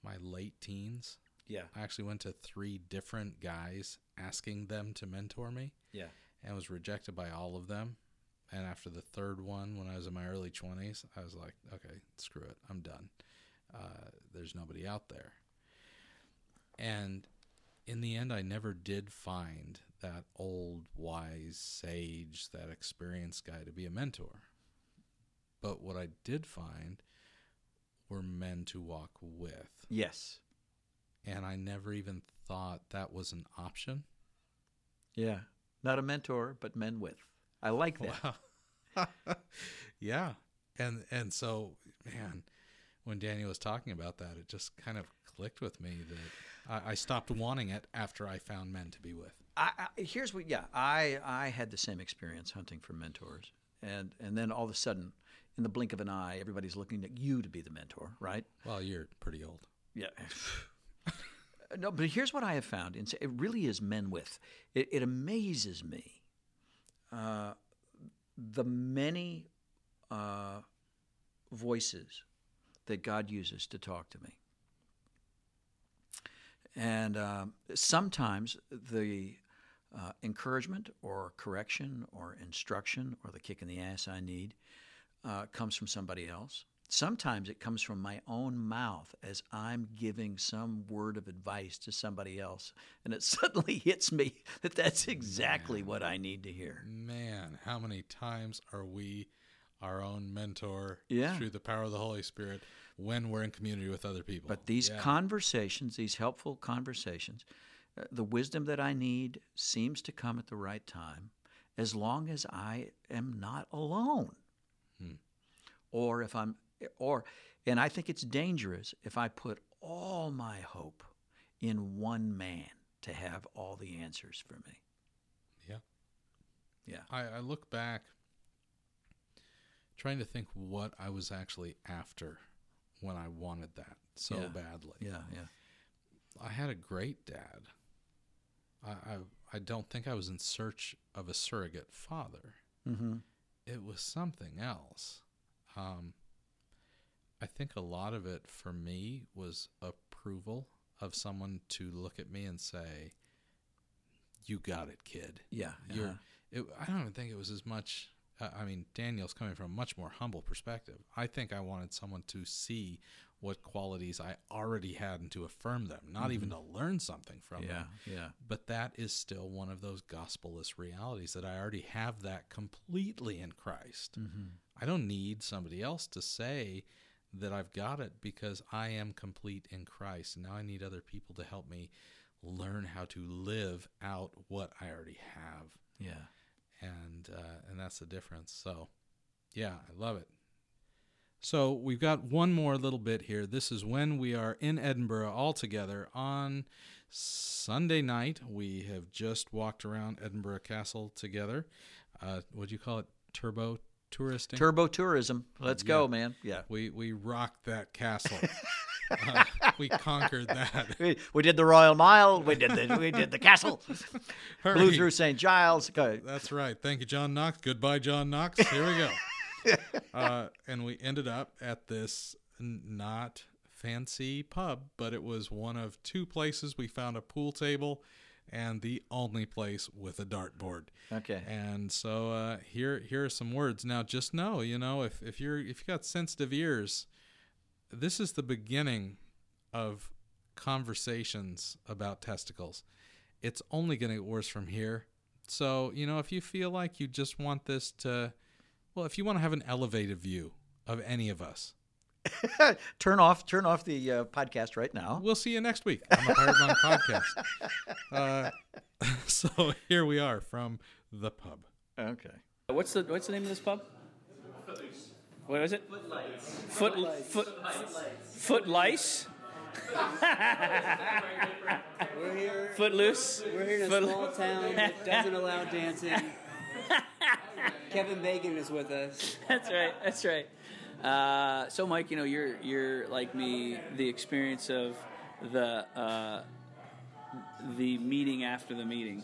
my late teens. Yeah. I actually went to 3 different guys asking them to mentor me. Yeah. And was rejected by all of them. And after the third one, when I was in my early 20s, I was like, okay, screw it. I'm done. There's nobody out there. And in the end, I never did find that old, wise sage, that experienced guy to be a mentor. But what I did find were men to walk with. Yes. And I never even thought that was an option. Yeah. Not a mentor, but men with. I like that. Wow. Yeah. And so, man, when Daniel was talking about that, it just kind of clicked with me that I stopped wanting it after I found men to be with. I had the same experience hunting for mentors. And then all of a sudden, in the blink of an eye, everybody's looking at you to be the mentor, right? Well, you're pretty old. Yeah. No, but here's what I have found. It really is men with. It amazes me. The many voices that God uses to talk to me. And sometimes the encouragement or correction or instruction or the kick in the ass I need comes from somebody else. Sometimes it comes from my own mouth as I'm giving some word of advice to somebody else, and it suddenly hits me that that's exactly what I need to hear. Man, how many times are we our own mentor through the power of the Holy Spirit when we're in community with other people? But these conversations, these helpful conversations, the wisdom that I need seems to come at the right time as long as I am not alone. Or if I'm... And I think it's dangerous if I put all my hope in one man to have all the answers for me. Yeah. Yeah. I look back trying to think what I was actually after when I wanted that so badly. Yeah, yeah. I had a great dad. I don't think I was in search of a surrogate father. Mm-hmm. It was something else. I think a lot of it for me was approval of someone to look at me and say, "You got it, kid." Yeah. I don't even think it was as much. I mean, Daniel's coming from a much more humble perspective. I think I wanted someone to see what qualities I already had and to affirm them, not even to learn something from them. Yeah. But that is still one of those gospel-less realities that I already have that completely in Christ. Mm-hmm. I don't need somebody else to say that I've got it because I am complete in Christ. Now I need other people to help me learn how to live out what I already have. Yeah. And that's the difference. So, yeah, I love it. So we've got one more little bit here. This is when we are in Edinburgh all together on Sunday night. We have just walked around Edinburgh Castle together. What do you call it? Turbo tourism. Let's go, man. Yeah. We rocked that castle. We conquered that. We did the Royal Mile. We did the castle. Blew through St. Giles. Okay. That's right. Thank you, John Knox. Goodbye, John Knox. Here we go. And we ended up at this not fancy pub, but it was one of 2 places. We found a pool table and the only place with a dartboard. Okay. And so here are some words. Now, just know, if you got sensitive ears, this is the beginning of conversations about testicles. It's only going to get worse from here. So, if you feel like you just want this to, if you want to have an elevated view of any of us, turn off the podcast right now. We'll see you next week on the Pirate Monk Podcast. So here we are from the pub. Okay. What's the name of this pub? What is it? Footlice. We're here. Footloose. We're here in a small town that doesn't allow dancing. Kevin Bacon is with us. That's right. That's right. So, Mike, you know, you're like me. The experience of the meeting after the meeting.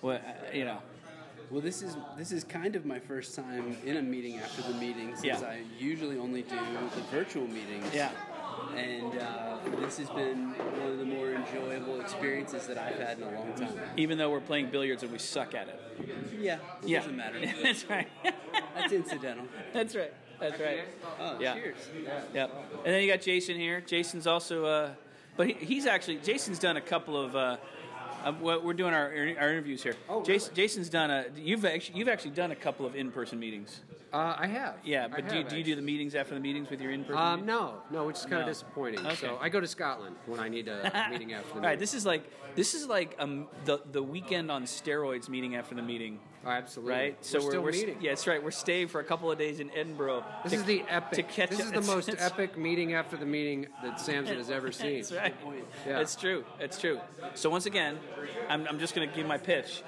What you know. Well, this is kind of my first time in a meeting after the meeting, since I usually only do the virtual meetings. Yeah. And this has been one of the more enjoyable experiences that I've had in a long time. Even though we're playing billiards and we suck at it. Yeah. It doesn't matter. That's right. That's incidental. That's right. That's right. Oh, yeah. Cheers. Yeah. Yep. And then you got Jason here. Jason's also, but Jason's done a couple of. We're doing our interviews here. Oh, Jason, really? Jason's done a. You've actually done a couple of in-person meetings. I have. Yeah, but do you do the meetings after the meetings with your in-person? No, which is kind of disappointing. Okay. So I go to Scotland when I need a meeting after the meeting. All right, this is like the weekend on steroids meeting after the meeting. Oh, absolutely. Right. So we're meeting. Yeah, that's right. We're staying for a couple of days in Edinburgh. This is the epic. This is the most epic meeting after the meeting that Samson has ever seen. That's right. Yeah. It's true. It's true. So once again. I'm just going to give my pitch.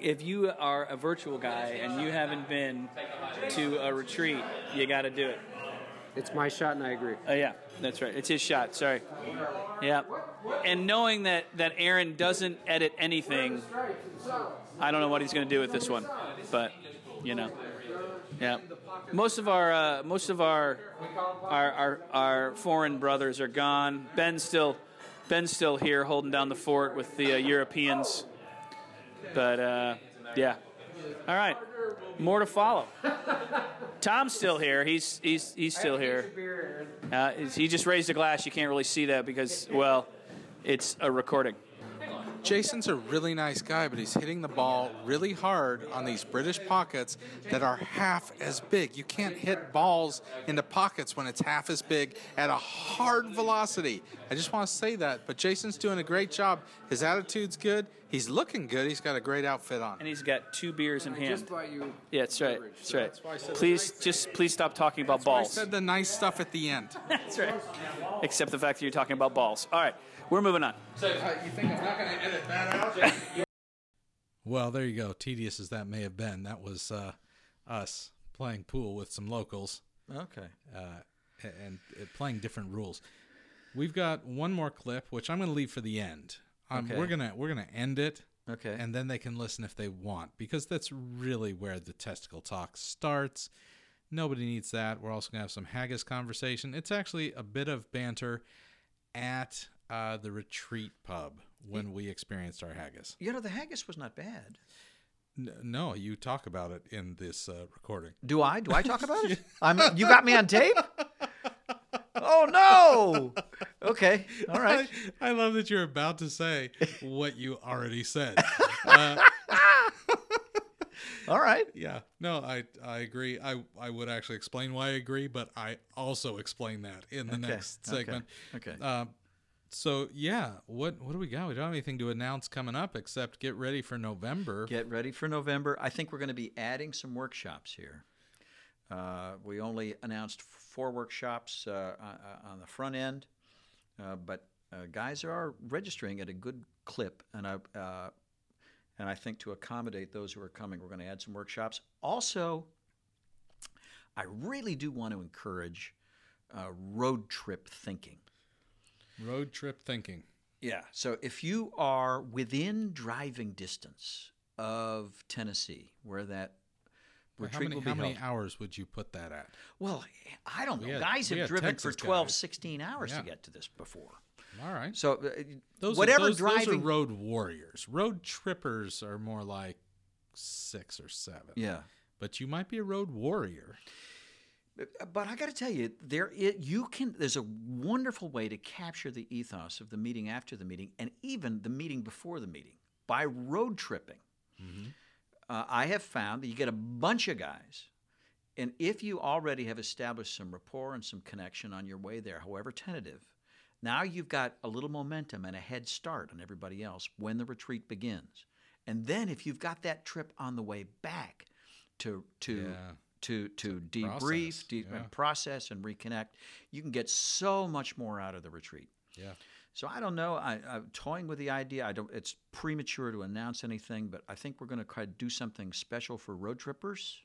If you are a virtual guy and you haven't been to a retreat, you got to do it. It's my shot, and I agree. Oh, yeah, that's right. It's his shot. Sorry. Yeah. And knowing that Aaron doesn't edit anything, I don't know what he's going to do with this one. But you know, yeah. Most of our foreign brothers are gone. Ben's still here holding down the fort with the Europeans. But, yeah. All right. More to follow. Tom's still here. He's still here. He just raised a glass. You can't really see that because, well, it's a recording. Jason's a really nice guy, but he's hitting the ball really hard on these British pockets that are half as big. You can't hit balls into pockets when it's half as big at a hard velocity. I just want to say that, but Jason's doing a great job. His attitude's good. He's looking good. He's got a great outfit on. And he's got two beers in hand. I just bought you beverage. Yeah, that's right. That's right. That's why I said please stop talking about balls. I said the nice stuff at the end. That's right. Except the fact that you're talking about balls. All right. We're moving on. So you think I'm not going to edit that out? Well, there you go. Tedious as that may have been, that was us playing pool with some locals. Okay. And playing different rules. We've got one more clip, which I'm going to leave for the end. Okay. We're gonna end it. Okay. And then they can listen if they want, because that's really where the testicle talk starts. Nobody needs that. We're also going to have some haggis conversation. It's actually a bit of banter at the retreat pub when we experienced our haggis. You know, the haggis was not bad. No, you talk about it in this recording. Do I? Do I talk about it? You got me on tape? Oh, no. Okay. All right. I love that you're about to say what you already said. All right. Yeah. No, I agree. I would actually explain why I agree, but I also explain that in the next segment. Okay. So, yeah, what do we got? We don't have anything to announce coming up except get ready for November. Get ready for November. I think we're going to be adding some workshops here. We only announced 4 workshops on the front end, but guys are registering at a good clip, and I think to accommodate those who are coming, we're going to add some workshops. Also, I really do want to encourage road trip thinking. Road trip thinking. Yeah. So if you are within driving distance of Tennessee, where that retreat will be held. How many hours would you put that at? Well, I don't know. Guys have driven for 12, 16 hours to get to this before. All right. So those are road warriors. Road trippers are more like 6 or 7. Yeah. But you might be a road warrior. But I got to tell you, there's a wonderful way to capture the ethos of the meeting after the meeting and even the meeting before the meeting by road tripping. Mm-hmm. I have found that you get a bunch of guys, and if you already have established some rapport and some connection on your way there, however tentative, now you've got a little momentum and a head start on everybody else when the retreat begins. And then if you've got that trip on the way back to debrief, process, and reconnect, you can get so much more out of the retreat. Yeah. So I don't know. I'm toying with the idea. It's premature to announce anything, but I think we're going to try to do something special for road trippers.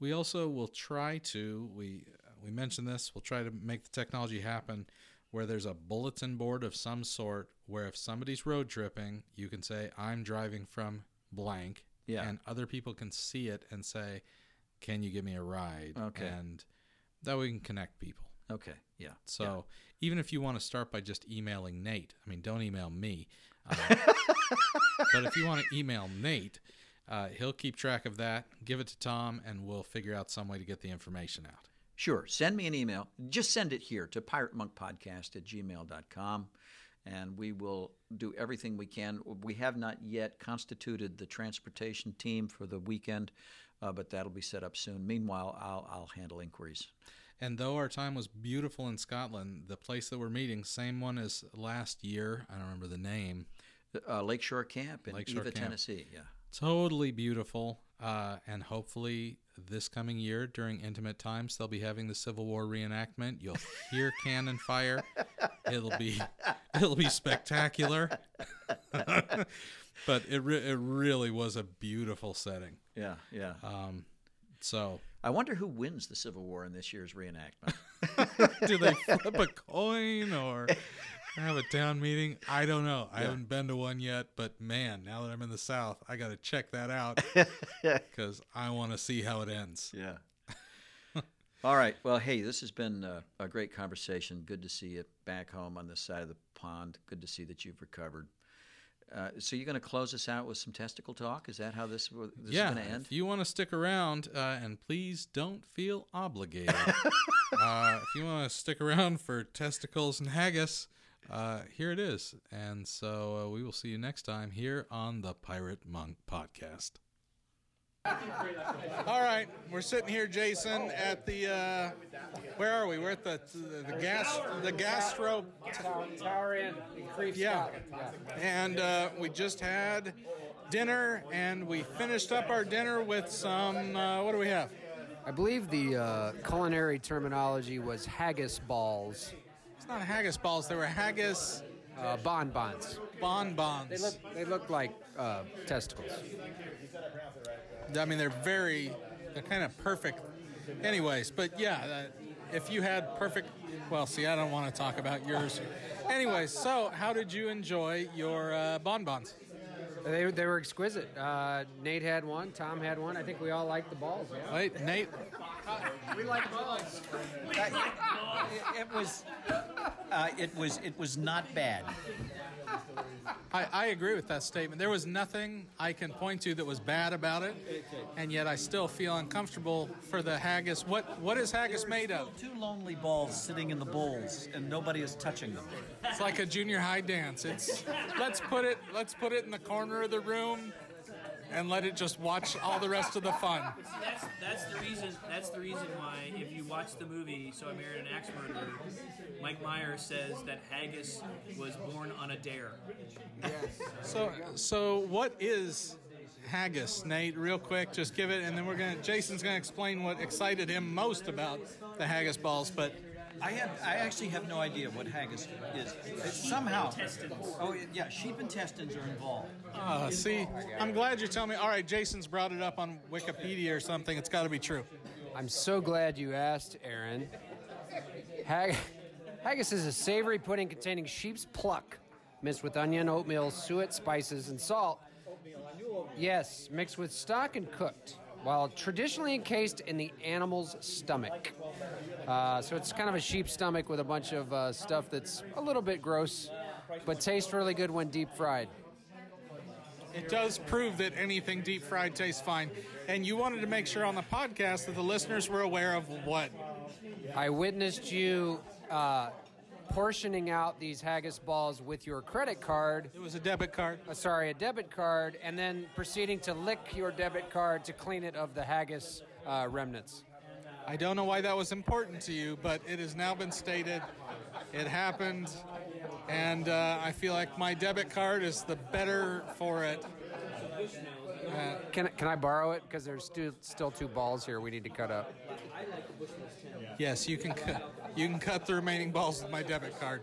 We also will try to, we mentioned this, we'll try to make the technology happen where there's a bulletin board of some sort where if somebody's road tripping, you can say, I'm driving from blank, and other people can see it and say, can you give me a ride? Okay. And that way we can connect people. Okay, yeah. So even if you want to start by just emailing Nate, I mean, don't email me. But if you want to email Nate, he'll keep track of that, give it to Tom, and we'll figure out some way to get the information out. Sure. Send me an email. Just send it here to piratemonkpodcast@gmail.com, and we will do everything we can. We have not yet constituted the transportation team for the weekend, but that'll be set up soon. Meanwhile, I'll handle inquiries. And though our time was beautiful in Scotland, the place that we're meeting, same one as last year, I don't remember the name. Lakeshore Camp in Eva, Tennessee. Yeah. Totally beautiful, and hopefully this coming year during Intimate Times they'll be having the Civil War reenactment. You'll hear cannon fire. It'll be spectacular. But it really was a beautiful setting. Yeah, yeah. So I wonder who wins the Civil War in this year's reenactment. Do they flip a coin or have a town meeting? I don't know. I haven't been to one yet, but man, now that I'm in the South, I got to check that out because I want to see how it ends. Yeah. All right. Well, hey, this has been a great conversation. Good to see you back home on this side of the pond. Good to see that you've recovered. So you're going to close us out with some testicle talk? Is that how this is going to end? If you want to stick around, and please don't feel obligated. If you want to stick around for testicles and haggis, here it is. And so we will see you next time here on the Pirate Monk Podcast. All right, we're sitting here, Jason, at the where are we? We're at the gastro Tower Inn in Crieff, Scotland. And we just had dinner, and we finished up our dinner with some. What do we have? I believe the culinary terminology was haggis balls. It's not haggis balls. They were haggis. Bonbons. Bonbons. They look like testicles. I mean, they're kind of perfect. Anyways, but yeah, if you had perfect, well, see, I don't want to talk about yours. Anyways, so how did you enjoy your bonbons? They were exquisite. Nate had one. Tom had one. I think we all liked the balls. Yeah. Wait, Nate. We like balls. It was not bad. I agree with that statement. There was nothing I can point to that was bad about it, and yet I still feel uncomfortable for the haggis. What is haggis made of? Two lonely balls sitting in the bowls, and nobody is touching them. It's like a junior high dance. It's let's put it in the corner of the room, and let it just watch all the rest of the fun. That's the reason why, if you watch the movie So I Married an Axe Murderer, Mike Myers says that haggis was born on a dare. Yes. So what is haggis, Nate? Real quick, just give it, and then Jason's gonna explain what excited him most about the haggis balls, but. I actually have no idea what haggis is. It's somehow. Intestines. Oh, yeah, sheep intestines are involved. See, I'm glad you're telling me. All right, Jason's brought it up on Wikipedia or something. It's got to be true. I'm so glad you asked, Aaron. Haggis is a savory pudding containing sheep's pluck, minced with onion, oatmeal, suet, spices, and salt. Yes, mixed with stock and cooked. While traditionally encased in the animal's stomach. So it's kind of a sheep's stomach with a bunch of stuff that's a little bit gross, but tastes really good when deep fried. It does prove that anything deep fried tastes fine. And you wanted to make sure on the podcast that the listeners were aware of what? I witnessed you portioning out these haggis balls with your credit card. It was a debit card. A debit card, and then proceeding to lick your debit card to clean it of the haggis remnants. I don't know why that was important to you, but it has now been stated. It happened, and I feel like my debit card is the better for it. Can I borrow it? Because there's still two balls here we need to cut up. Yes, you can cut the remaining balls with my debit card.